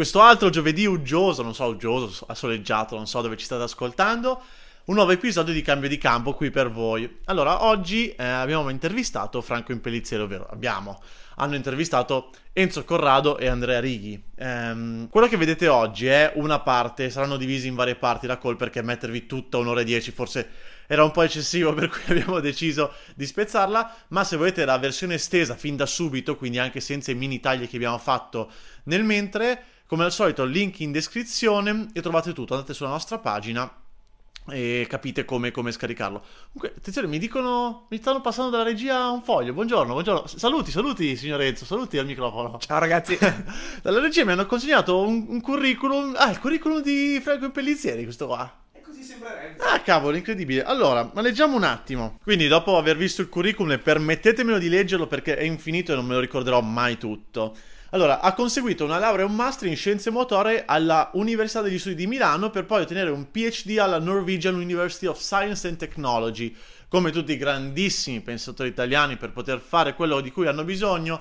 Questo altro giovedì uggioso, non so, uggioso, assoleggiato, non so dove ci state ascoltando, un nuovo episodio di Cambio di Campo qui per voi. Allora, oggi abbiamo intervistato Franco Impellizzeri, ovvero hanno intervistato Enzo Corrado e Andrea Righi. Quello che vedete oggi è una parte, saranno divisi in varie parti la call, perché mettervi tutta 1 ora e 10 forse era un po' eccessivo, per cui abbiamo deciso di spezzarla, ma se volete la versione estesa fin da subito, quindi anche senza i mini tagli che abbiamo fatto nel mentre, come al solito link in descrizione e trovate tutto, andate sulla nostra pagina e capite come scaricarlo. Comunque, attenzione, mi stanno passando dalla regia un foglio. Buongiorno. Saluti signor Enzo, saluti al microfono. Ciao ragazzi. Dalla regia mi hanno consegnato un curriculum. Ah, il curriculum di Franco Impellizzeri, questo qua. E così sembrerebbe. Ah, cavolo, incredibile. Allora, ma leggiamo un attimo. Quindi, dopo aver visto il curriculum, permettetemelo di leggerlo perché è infinito e non me lo ricorderò mai tutto. Allora, ha conseguito una laurea e un master in scienze motorie alla Università degli Studi di Milano per poi ottenere un PhD alla Norwegian University of Science and Technology. Come tutti i grandissimi pensatori italiani, per poter fare quello di cui hanno bisogno,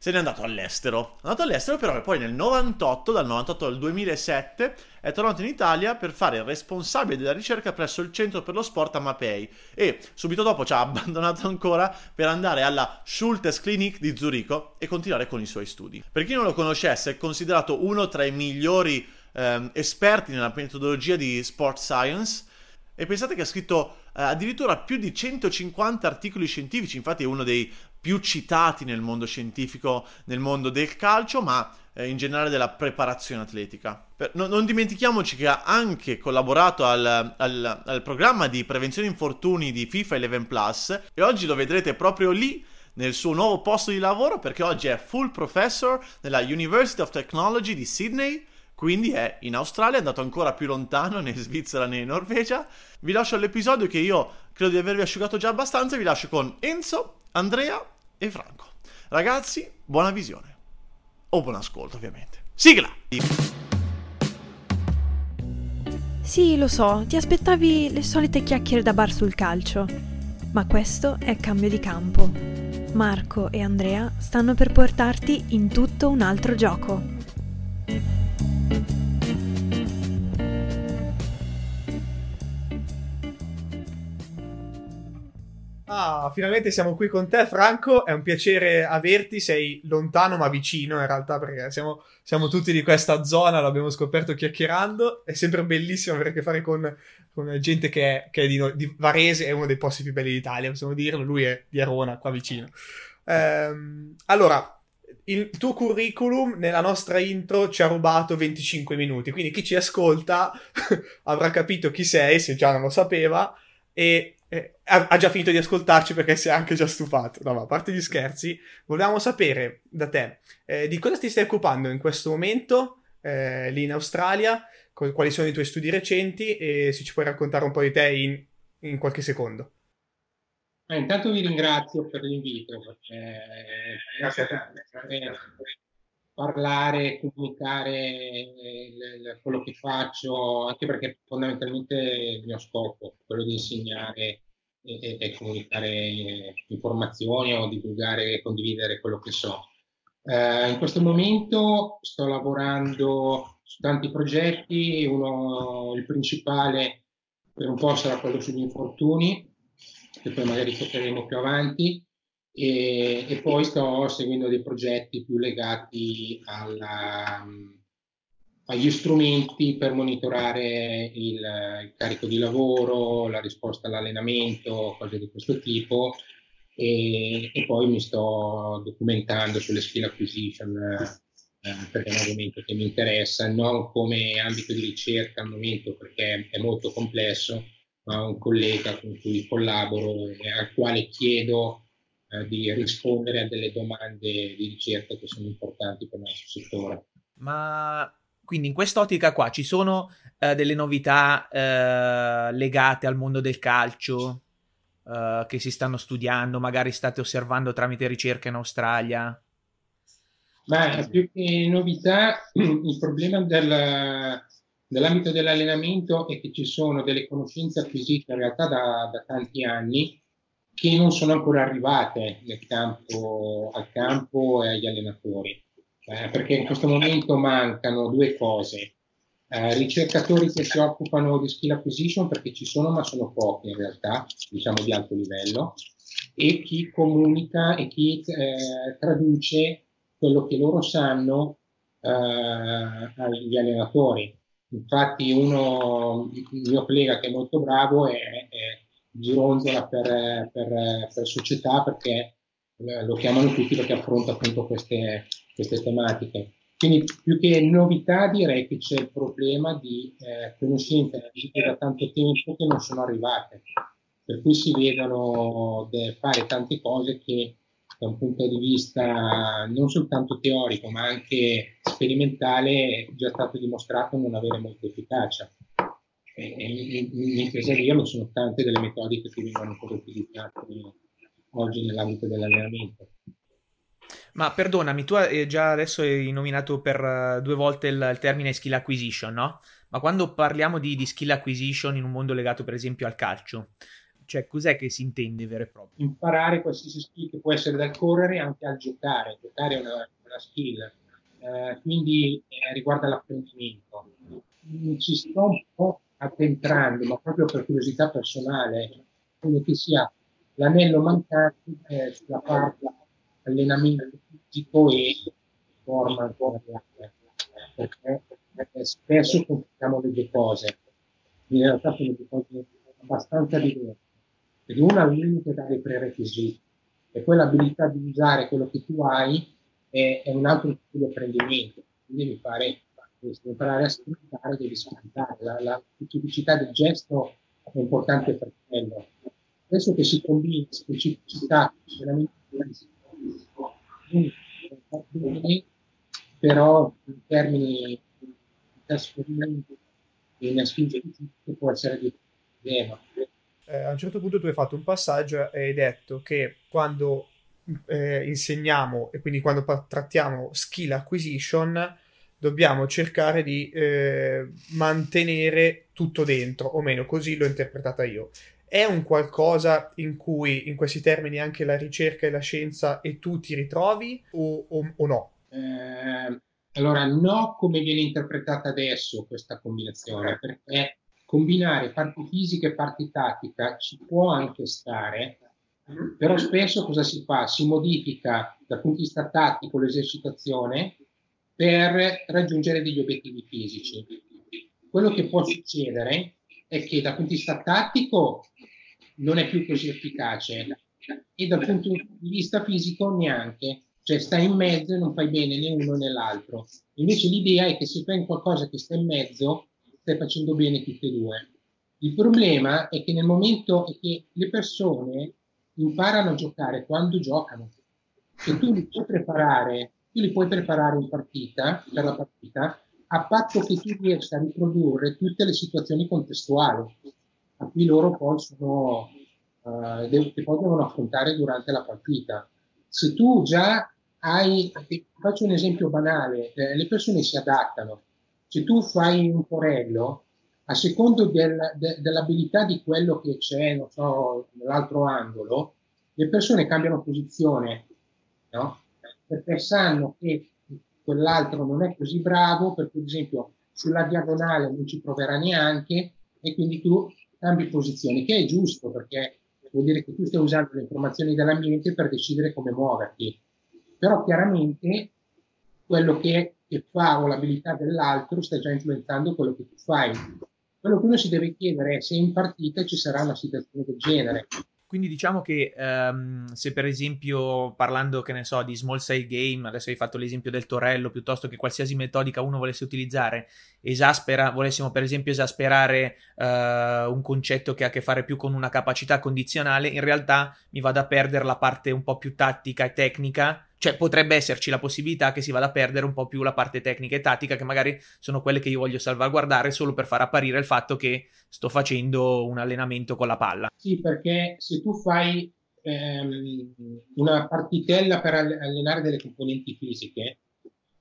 se n'è andato all'estero. È andato all'estero, però poi nel 98, dal 98 al 2007, è tornato in Italia per fare il responsabile della ricerca presso il Centro per lo Sport a Mapei e subito dopo ci ha abbandonato ancora per andare alla Schultes Clinic di Zurigo e continuare con i suoi studi. Per chi non lo conoscesse, è considerato uno tra i migliori esperti nella metodologia di sport science e pensate che ha scritto addirittura più di 150 articoli scientifici, infatti è uno dei più citati nel mondo scientifico, nel mondo del calcio, ma in generale della preparazione atletica. Non dimentichiamoci che ha anche collaborato al programma di prevenzione infortuni di FIFA 11+, e oggi lo vedrete proprio lì, nel suo nuovo posto di lavoro, perché oggi è full professor nella University of Technology di Sydney, quindi è in Australia, è andato ancora più lontano, né in Svizzera né in Norvegia. Vi lascio all'episodio che io credo di avervi asciugato già abbastanza, vi lascio con Enzo, Andrea e Franco. Ragazzi, buona visione o buon ascolto, ovviamente. Sigla! Sì, lo so, ti aspettavi le solite chiacchiere da bar sul calcio, ma questo è Cambio di Campo. Marco e Andrea stanno per portarti in tutto un altro gioco. Ah, finalmente siamo qui con te, Franco. È un piacere averti. Sei lontano ma vicino in realtà, perché siamo tutti di questa zona, l'abbiamo scoperto chiacchierando. È sempre bellissimo avere a che fare con gente che è di Varese, è uno dei posti più belli d'Italia, possiamo dirlo. Lui è di Arona, qua vicino. Allora, il tuo curriculum nella nostra intro ci ha rubato 25 minuti, quindi chi ci ascolta avrà capito chi sei, se già non lo sapeva, e ha già finito di ascoltarci perché si è anche già stufato. No, ma a parte gli scherzi, volevamo sapere da te di cosa ti stai occupando in questo momento lì in Australia, quali sono i tuoi studi recenti e se ci puoi raccontare un po' di te in qualche secondo. Intanto vi ringrazio per l'invito, grazie a te. Parlare, comunicare quello che faccio, anche perché fondamentalmente il mio scopo è quello di insegnare e comunicare informazioni o divulgare e condividere quello che so. In questo momento sto lavorando su tanti progetti, il principale per un po' sarà quello sugli infortuni, che poi magari toccheremo più avanti, e poi sto seguendo dei progetti più legati agli strumenti per monitorare il carico di lavoro, la risposta all'allenamento, cose di questo tipo, e poi mi sto documentando sulle skill acquisition, perché è un argomento che mi interessa, non come ambito di ricerca al momento perché è molto complesso, ma un collega con cui collaboro e al quale chiedo di rispondere a delle domande di ricerca che sono importanti per il nostro settore. Ma quindi in quest'ottica qua ci sono delle novità legate al mondo del calcio che si stanno studiando, magari state osservando tramite ricerca in Australia? Ma più che novità, il problema dell'ambito dell'allenamento è che ci sono delle conoscenze acquisite in realtà da tanti anni che non sono ancora arrivate al campo e agli allenatori. perché in questo momento mancano due cose. Ricercatori che si occupano di skill acquisition, perché ci sono ma sono pochi in realtà, diciamo di alto livello, e chi comunica e chi traduce quello che loro sanno agli allenatori. Infatti uno, il mio collega che è molto bravo, è gironzola per società, perché lo chiamano tutti perché affronta appunto queste tematiche. Quindi più che novità direi che c'è il problema di conoscenze da tanto tempo che non sono arrivate, per cui si vedono fare tante cose che da un punto di vista non soltanto teorico ma anche sperimentale è già stato dimostrato non avere molta efficacia. In teoria sono tante delle metodiche che vengono ancora utilizzate oggi nell'ambito dell'allenamento. Ma perdonami, tu già adesso hai nominato per due volte il termine skill acquisition, no? Ma quando parliamo di skill acquisition in un mondo legato per esempio al calcio, cioè cos'è che si intende vero e proprio? Imparare qualsiasi skill, che può essere dal correre anche al giocare. Giocare è una skill, quindi riguarda l'apprendimento. Ci sto un po' addentrando, ma proprio per curiosità personale, quello che sia l'anello mancante sulla parte allenamento fisico e forma ancora reale, perché spesso complichiamo le due cose, in realtà sono due cose abbastanza diverse, perché una è dare i prerequisiti e poi l'abilità di usare quello che tu hai è un altro tipo di apprendimento. Quindi devi fare, devi imparare a sfruttare, devi sfruttare la specificità del gesto, è importante per quello. Adesso che si combina specificità veramente diverse, però in termini di trasferimento e in che può essere di problema. A un certo punto tu hai fatto un passaggio e hai detto che quando insegniamo e quindi quando trattiamo skill acquisition dobbiamo cercare di mantenere tutto dentro, o meno così l'ho interpretata io. È un qualcosa in cui in questi termini anche la ricerca e la scienza e tu ti ritrovi o no? Allora no, come viene interpretata adesso questa combinazione, perché combinare parti fisiche e parti tattica ci può anche stare, però spesso cosa si fa? Si modifica dal punto di vista tattico l'esercitazione per raggiungere degli obiettivi fisici. Quello che può succedere è che dal punto di vista tattico non è più così efficace e dal punto di vista fisico neanche, cioè sta in mezzo e non fai bene né uno né l'altro. Invece l'idea è che se fai qualcosa che sta in mezzo stai facendo bene tutte e due. Il problema è che nel momento è che le persone imparano a giocare quando giocano, e tu li puoi preparare in partita, per la partita, a patto che tu riesca a riprodurre tutte le situazioni contestuali a cui loro poi sono che poi devono affrontare durante la partita. Se tu già hai, faccio un esempio banale, le persone si adattano. Se tu fai un corello, a secondo dell'abilità di quello che c'è, non so, nell'altro angolo, le persone cambiano posizione, no? Perché sanno che quell'altro non è così bravo, perché ad esempio sulla diagonale non ci proverà neanche, e quindi tu cambi posizione, che è giusto, perché vuol dire che tu stai usando le informazioni dell'ambiente per decidere come muoverti. Però chiaramente quello che fa o l'abilità dell'altro sta già influenzando quello che tu fai. Quello che uno si deve chiedere è se in partita ci sarà una situazione del genere. Quindi diciamo che se per esempio, parlando che ne so di small side game, adesso hai fatto l'esempio del torello, piuttosto che qualsiasi metodica uno volesse utilizzare, volessimo per esempio esasperare un concetto che ha a che fare più con una capacità condizionale, in realtà mi vado a perdere la parte un po' più tattica e tecnica, cioè potrebbe esserci la possibilità che si vada a perdere un po' più la parte tecnica e tattica, che magari sono quelle che io voglio salvaguardare solo per far apparire il fatto che sto facendo un allenamento con la palla. Sì, perché se tu fai una partitella per allenare delle componenti fisiche,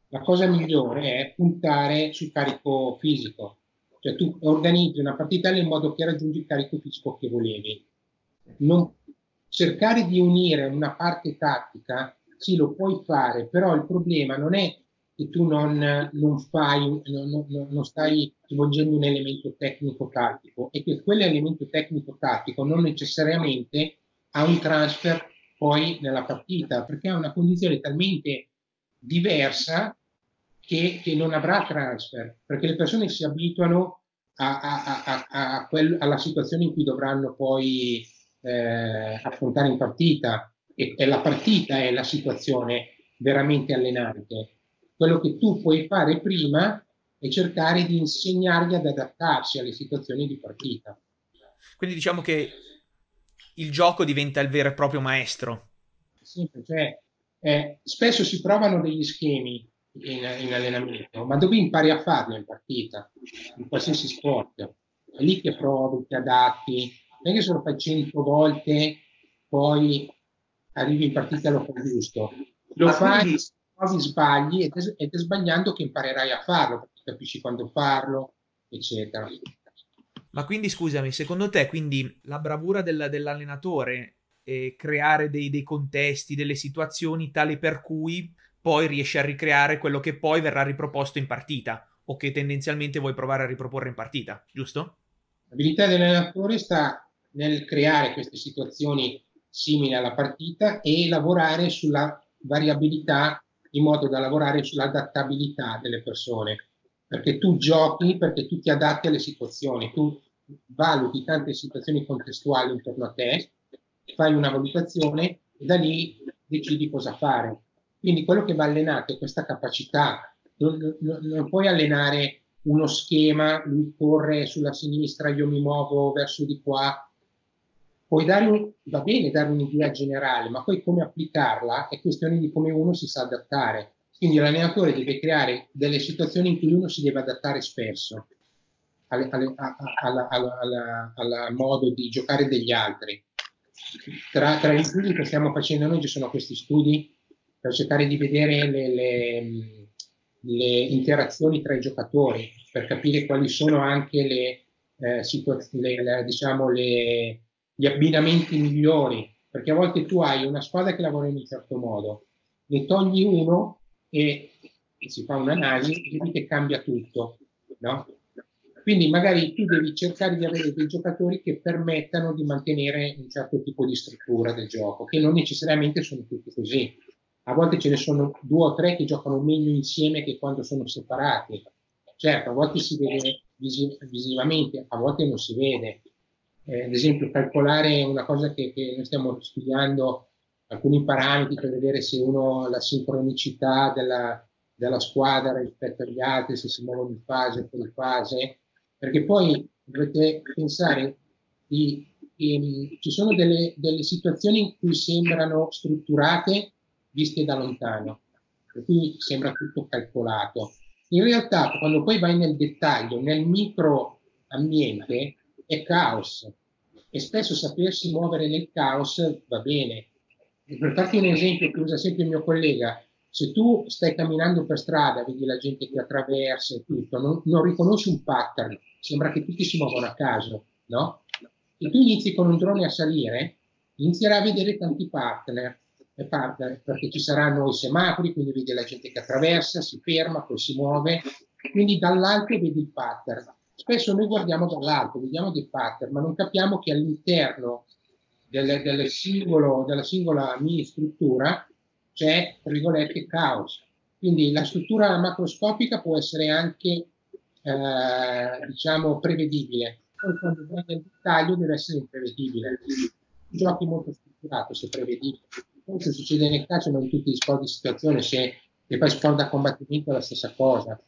la cosa migliore è puntare sul carico fisico, cioè tu organizzi una partitella in modo che raggiungi il carico fisico che volevi. Non cercare di unire una parte tattica, sì, lo puoi fare, però il problema non è che tu non stai svolgendo un elemento tecnico-tattico, e che quell'elemento tecnico-tattico non necessariamente ha un transfer poi nella partita, perché è una condizione talmente diversa che non avrà transfer, perché le persone si abituano alla situazione in cui dovranno poi affrontare in partita, e la partita è la situazione veramente allenante. Quello che tu puoi fare prima è cercare di insegnargli ad adattarsi alle situazioni di partita. Quindi diciamo che il gioco diventa il vero e proprio maestro. Sì, cioè, spesso si provano degli schemi in allenamento, ma dove impari a farlo in partita, in qualsiasi sport? È lì che provi, ti adatti, non è che se lo fai 100 volte poi arrivi in partita e lo fai giusto. Lo fai, provi, sbagli, ed è sbagliando che imparerai a farlo, perché capisci quando farlo, eccetera. Ma quindi scusami, secondo te quindi la bravura dell'allenatore è creare dei contesti, delle situazioni tali per cui poi riesci a ricreare quello che poi verrà riproposto in partita, o che tendenzialmente vuoi provare a riproporre in partita, giusto? L'abilità dell'allenatore sta nel creare queste situazioni simili alla partita e lavorare sulla variabilità, in modo da lavorare sull'adattabilità delle persone, perché tu giochi, perché tu ti adatti alle situazioni, tu valuti tante situazioni contestuali intorno a te, fai una valutazione e da lì decidi cosa fare. Quindi quello che va allenato è questa capacità. Non puoi allenare uno schema, lui corre sulla sinistra, io mi muovo verso di qua. Puoi va bene dare un'idea generale, ma poi come applicarla è questione di come uno si sa adattare. Quindi l'allenatore deve creare delle situazioni in cui uno si deve adattare spesso al modo di giocare degli altri. Tra gli studi che stiamo facendo noi ci sono questi studi per cercare di vedere le interazioni tra i giocatori, per capire quali sono anche gli abbinamenti migliori, perché a volte tu hai una squadra che lavora in un certo modo, ne togli uno e si fa un'analisi e vedi che cambia tutto, no? Quindi magari tu devi cercare di avere dei giocatori che permettano di mantenere un certo tipo di struttura del gioco, che non necessariamente sono tutti così. A volte ce ne sono 2 o 3 che giocano meglio insieme che quando sono separati. Certo, a volte si vede visivamente, a volte non si vede. Ad esempio, calcolare una cosa che noi stiamo studiando, alcuni parametri per vedere se uno la sincronicità della squadra rispetto agli altri, se si muovono in fase o fuori fase, perché poi dovete pensare che ci sono delle situazioni in cui sembrano strutturate viste da lontano, per cui sembra tutto calcolato. In realtà, quando poi vai nel dettaglio, nel microambiente, è caos, e spesso sapersi muovere nel caos va bene. Per farti un esempio che usa sempre il mio collega, se tu stai camminando per strada, vedi la gente che attraversa e tutto, non riconosci un pattern, sembra che tutti si muovano a caso, no? E tu inizi con un drone a salire, inizierai a vedere tanti partner, perché ci saranno i semafori, quindi vedi la gente che attraversa, si ferma, poi si muove, quindi dall'alto vedi il pattern. Spesso noi guardiamo dall'alto, vediamo dei pattern, ma non capiamo che all'interno della singola mini struttura c'è, tra virgolette, caos. Quindi la struttura macroscopica può essere anche, prevedibile. Poi quando vai nel dettaglio deve essere imprevedibile. I giochi molto strutturato, se prevedibile. Questo succede nel calcio, ma in tutti gli sport di situazione, se fai sport da combattimento è la stessa cosa.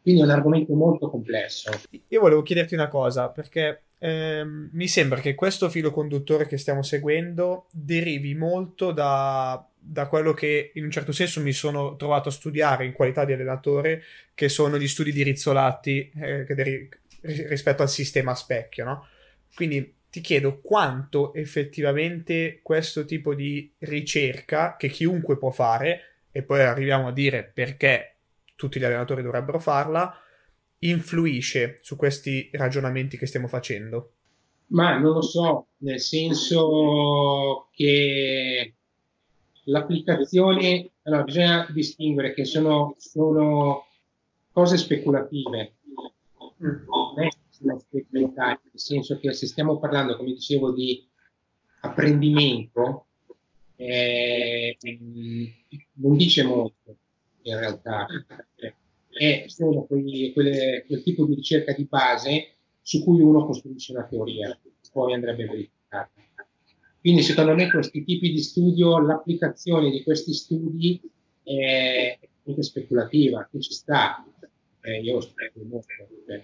Quindi è un argomento molto complesso. Io volevo chiederti una cosa, perché mi sembra che questo filo conduttore che stiamo seguendo derivi molto da quello che in un certo senso mi sono trovato a studiare in qualità di allenatore, che sono gli studi di Rizzolatti rispetto al sistema a specchio, no? Quindi ti chiedo quanto effettivamente questo tipo di ricerca, che chiunque può fare, e poi arriviamo a dire perché tutti gli allenatori dovrebbero farla, influisce su questi ragionamenti che stiamo facendo? Ma non lo so, nel senso che l'applicazione Allora, bisogna distinguere che sono cose speculative, non è una speculatività, nel senso che se stiamo parlando, come dicevo, di apprendimento, non dice molto in realtà, è solo quel tipo di ricerca di base su cui uno costruisce una teoria, poi andrebbe verificata. Quindi secondo me questi tipi di studio, l'applicazione di questi studi è molto speculativa, qui ci sta. Io spreco molto,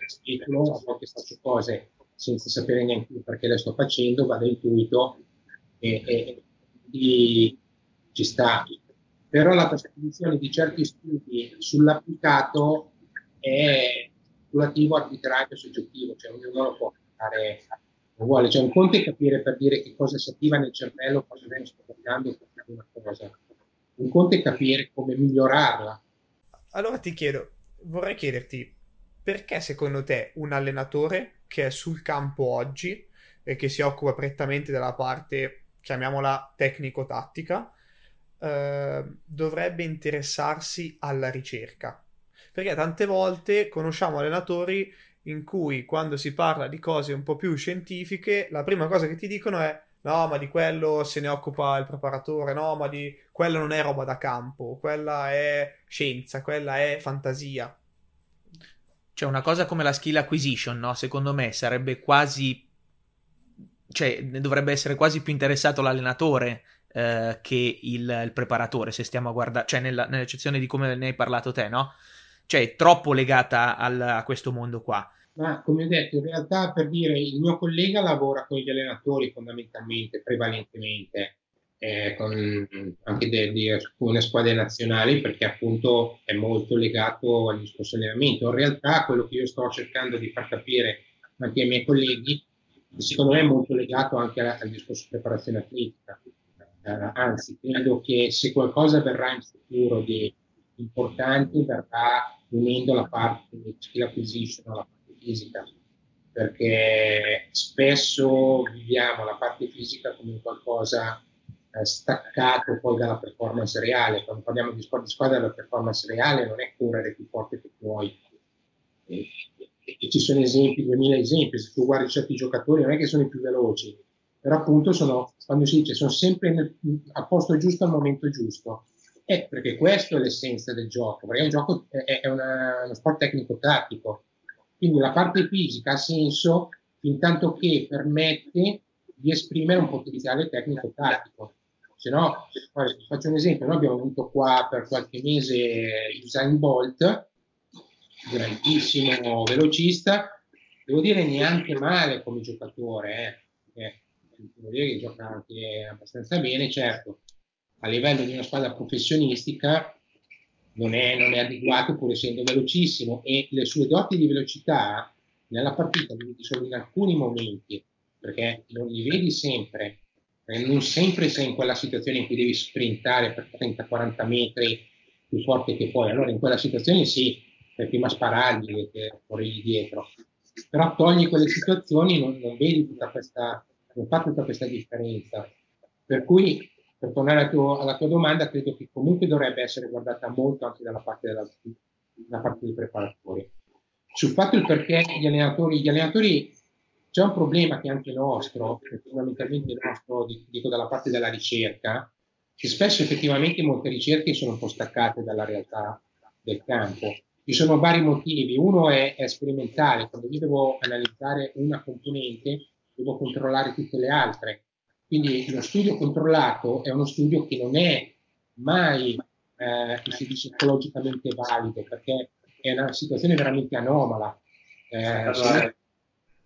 speculo, so che faccio cose senza sapere neanche più perché le sto facendo, vado intuito e ci sta. Però la trascrizione di certi studi sull'applicato è speculativo, arbitrario, soggettivo, cioè ognuno lo può fare. Vuole, cioè un conto è capire per dire che cosa si attiva nel cervello quando vengo scoprendo una cosa, un conto è capire come migliorarla. Allora vorrei chiederti perché secondo te un allenatore che è sul campo oggi e che si occupa prettamente della parte, chiamiamola tecnico-tattica, dovrebbe interessarsi alla ricerca? Perché tante volte conosciamo allenatori in cui quando si parla di cose un po' più scientifiche, la prima cosa che ti dicono è no, ma di quello se ne occupa il preparatore, no, ma di quello non è roba da campo, quella è scienza, quella è fantasia. Cioè una cosa come la skill acquisition, no? Secondo me sarebbe quasi, cioè ne dovrebbe essere quasi più interessato l'allenatore che il preparatore, se stiamo a guardare, cioè nell'eccezione di come ne hai parlato te, no? Cioè è troppo legata a questo mondo qua. Ma come ho detto, in realtà, per dire, il mio collega lavora con gli allenatori fondamentalmente, prevalentemente, con anche di alcune squadre nazionali, perché appunto è molto legato al discorso allenamento. In realtà quello che io sto cercando di far capire anche ai miei colleghi, secondo me è molto legato anche al discorso preparazione atletica. Anzi, credo che se qualcosa verrà in futuro di importante verrà unendo la parte di skill acquisition alla parte fisica, perché spesso viviamo la parte fisica come qualcosa staccato poi dalla performance reale. Quando parliamo di sport di squadra, la performance reale non è correre più forte che puoi, e ci sono esempi, 2000 esempi. Se tu guardi certi giocatori non è che sono i più veloci, però appunto sono, quando si dice sono sempre al posto giusto al momento giusto, è perché questo è l'essenza del gioco, perché un gioco è uno sport tecnico-tattico, quindi la parte fisica ha senso fin tanto che permette di esprimere un potenziale tecnico-tattico. Se no, faccio un esempio, noi abbiamo avuto qua per qualche mese Usain Bolt, grandissimo velocista, devo dire neanche male come giocatore, devo dire che gioca anche abbastanza bene, certo. A livello di una squadra professionistica non è adeguato, pur essendo velocissimo, e le sue doti di velocità nella partita le vedi solo in alcuni momenti, perché non li vedi sempre, perché non sempre sei in quella situazione in cui devi sprintare per 30-40 metri più forte che puoi. Allora in quella situazione sì, per prima sparargli e corrergli dietro, però togli quelle situazioni, non vedi non fa tutta questa differenza, per cui, per tornare alla tua domanda, credo che comunque dovrebbe essere guardata molto anche dalla parte dei preparatori. Sul fatto il perché gli allenatori c'è un problema che è anche nostro, che fondamentalmente nostro, dico dalla parte della ricerca, che spesso effettivamente molte ricerche sono un po' staccate dalla realtà del campo. Ci sono vari motivi, uno è sperimentale, quando io devo analizzare una componente devo controllare tutte le altre. Quindi lo studio controllato è uno studio che non è mai, si dice, psicologicamente valido, perché è una situazione veramente anomala.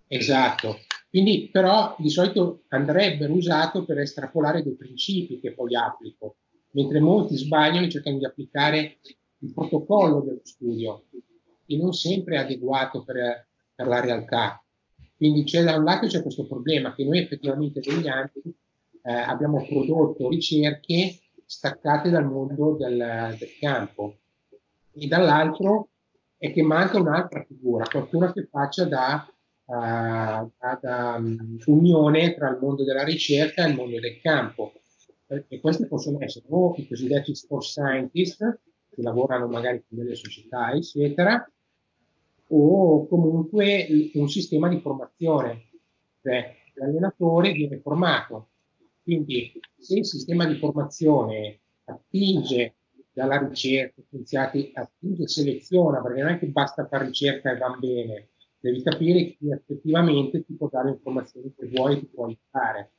Esatto. Quindi però di solito andrebbero usato per estrapolare dei principi che poi applico, mentre molti sbagliano cercando di applicare il protocollo dello studio, che non sempre è adeguato per la realtà. Quindi da un lato c'è questo problema che noi effettivamente negli anni abbiamo prodotto ricerche staccate dal mondo del campo, e dall'altro è che manca un'altra figura, qualcuno che faccia da unione tra il mondo della ricerca e il mondo del campo, E queste possono essere o i cosiddetti sport scientist, che lavorano magari con delle società, eccetera, o comunque un sistema di formazione, cioè l'allenatore viene formato. Quindi se il sistema di formazione attinge dalla ricerca, attinge e seleziona, perché non è che basta fare ricerca e va bene, devi capire chi effettivamente ti può dare informazioni che vuoi e ti può aiutare.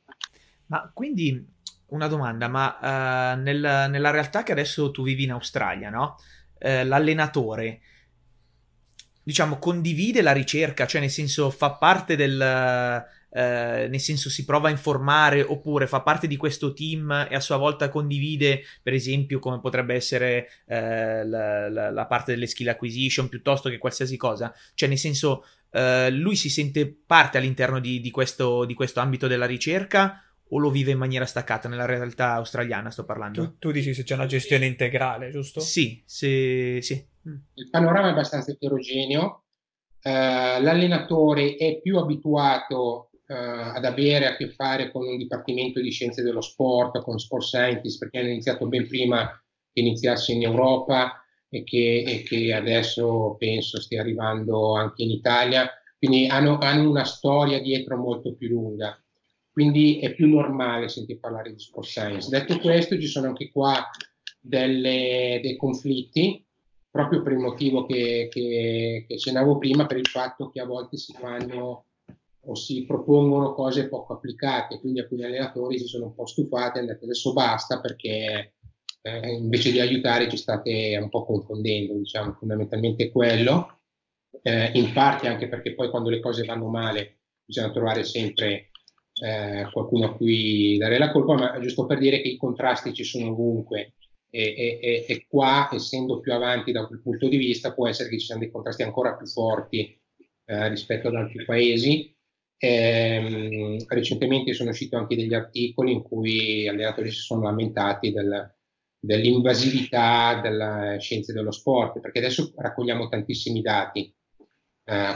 Ma quindi una domanda, ma nella realtà che adesso tu vivi in Australia, no? L'allenatore, diciamo, condivide la ricerca, cioè nel senso fa parte del... nel senso si prova a informare, oppure fa parte di questo team e a sua volta condivide, per esempio, come potrebbe essere la parte delle skill acquisition piuttosto che qualsiasi cosa, cioè nel senso lui si sente parte all'interno di questo ambito della ricerca, o lo vive in maniera staccata? Nella realtà australiana sto parlando. Tu dici se c'è una gestione integrale, giusto? Sì. Il panorama è abbastanza eterogeneo. L'allenatore è più abituato ad avere a che fare con un dipartimento di scienze dello sport, con sport scientist, perché hanno iniziato ben prima che iniziasse in Europa e che adesso penso stia arrivando anche in Italia, quindi hanno una storia dietro molto più lunga, quindi è più normale sentire parlare di sport science. Detto questo, ci sono anche qua dei conflitti, proprio per il motivo che accennavo prima, per il fatto che a volte si fanno o si propongono cose poco applicate, quindi alcuni allenatori si sono un po' stufati e hanno detto adesso basta, perché invece di aiutare ci state un po' confondendo, diciamo, fondamentalmente quello, in parte anche perché poi quando le cose vanno male bisogna trovare sempre qualcuno a cui dare la colpa, ma giusto per dire che i contrasti ci sono ovunque e qua, essendo più avanti da quel punto di vista, può essere che ci siano dei contrasti ancora più forti rispetto ad altri paesi. Recentemente sono usciti anche degli articoli in cui allenatori si sono lamentati dell'invasività della scienza dello sport, perché adesso raccogliamo tantissimi dati.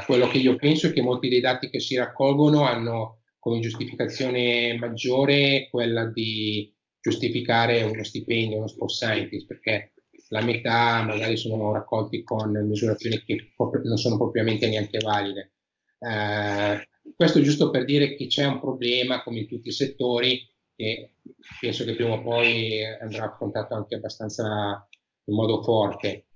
Quello che io penso è che molti dei dati che si raccolgono hanno come giustificazione maggiore quella di giustificare uno stipendio, uno sport scientist, perché la metà magari sono raccolti con misurazioni che non sono propriamente neanche valide. Questo giusto per dire che c'è un problema, come in tutti i settori, che penso che prima o poi andrà affrontato anche abbastanza in modo forte.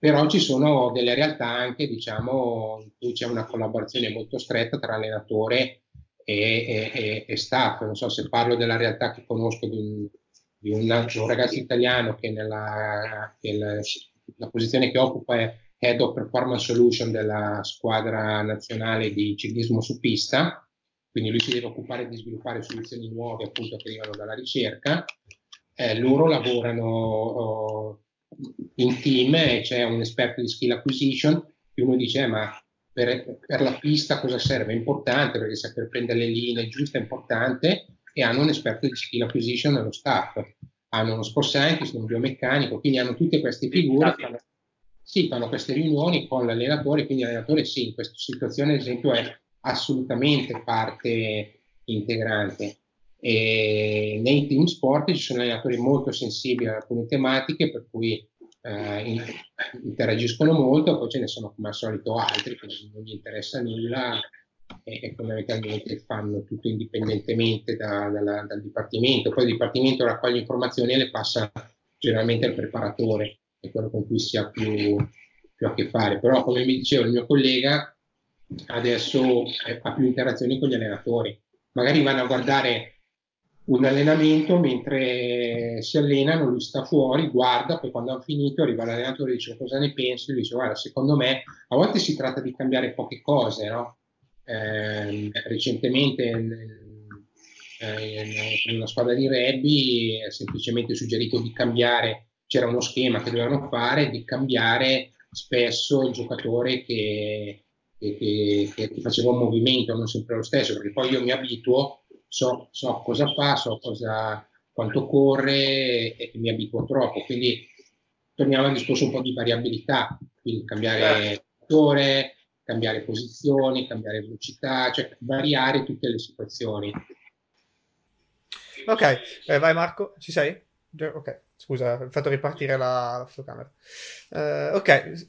Però ci sono delle realtà anche, diciamo, in cui c'è una collaborazione molto stretta tra allenatore e staff. Non so se parlo della realtà che conosco di un ragazzo italiano che la posizione che occupa è Head of Performance Solution della squadra nazionale di ciclismo su pista, quindi lui si deve occupare di sviluppare soluzioni nuove, appunto, che arrivano dalla ricerca. Loro lavorano in team e c'è un esperto di skill acquisition che uno dice ma per la pista cosa serve? È importante, perché saper prendere le linee giuste è importante, e hanno un esperto di skill acquisition nello staff, hanno uno sport scientist, un biomeccanico, quindi hanno tutte queste figure, fanno queste riunioni con l'allenatore, quindi l'allenatore sì, in questa situazione ad esempio è assolutamente parte integrante. E nei team sport ci sono allenatori molto sensibili ad alcune tematiche, per cui interagiscono molto, poi ce ne sono come al solito altri che non gli interessa nulla e fondamentalmente fanno tutto indipendentemente dal dipartimento. Poi il dipartimento raccoglie informazioni e le passa generalmente al preparatore, è quello con cui si ha più a che fare. Però, come mi diceva il mio collega, adesso ha più interazioni con gli allenatori, magari vanno a guardare un allenamento, mentre si allenano lui sta fuori, guarda, poi quando hanno finito arriva l'allenatore e dice cosa ne pensi, e lui dice guarda, secondo me a volte si tratta di cambiare poche cose, no? Recentemente in una squadra di rugby è semplicemente suggerito di cambiare, c'era uno schema che dovevano fare, di cambiare spesso il giocatore che faceva un movimento, non sempre lo stesso, perché poi io mi abituo, so cosa fa, quanto corre, e mi abituo troppo, quindi torniamo al discorso un po' di variabilità, quindi cambiare giocatore, cambiare posizioni, cambiare velocità, cioè variare tutte le situazioni. Ok, vai Marco, ci sei? Ok, scusa, ho fatto ripartire la fotocamera. Ok.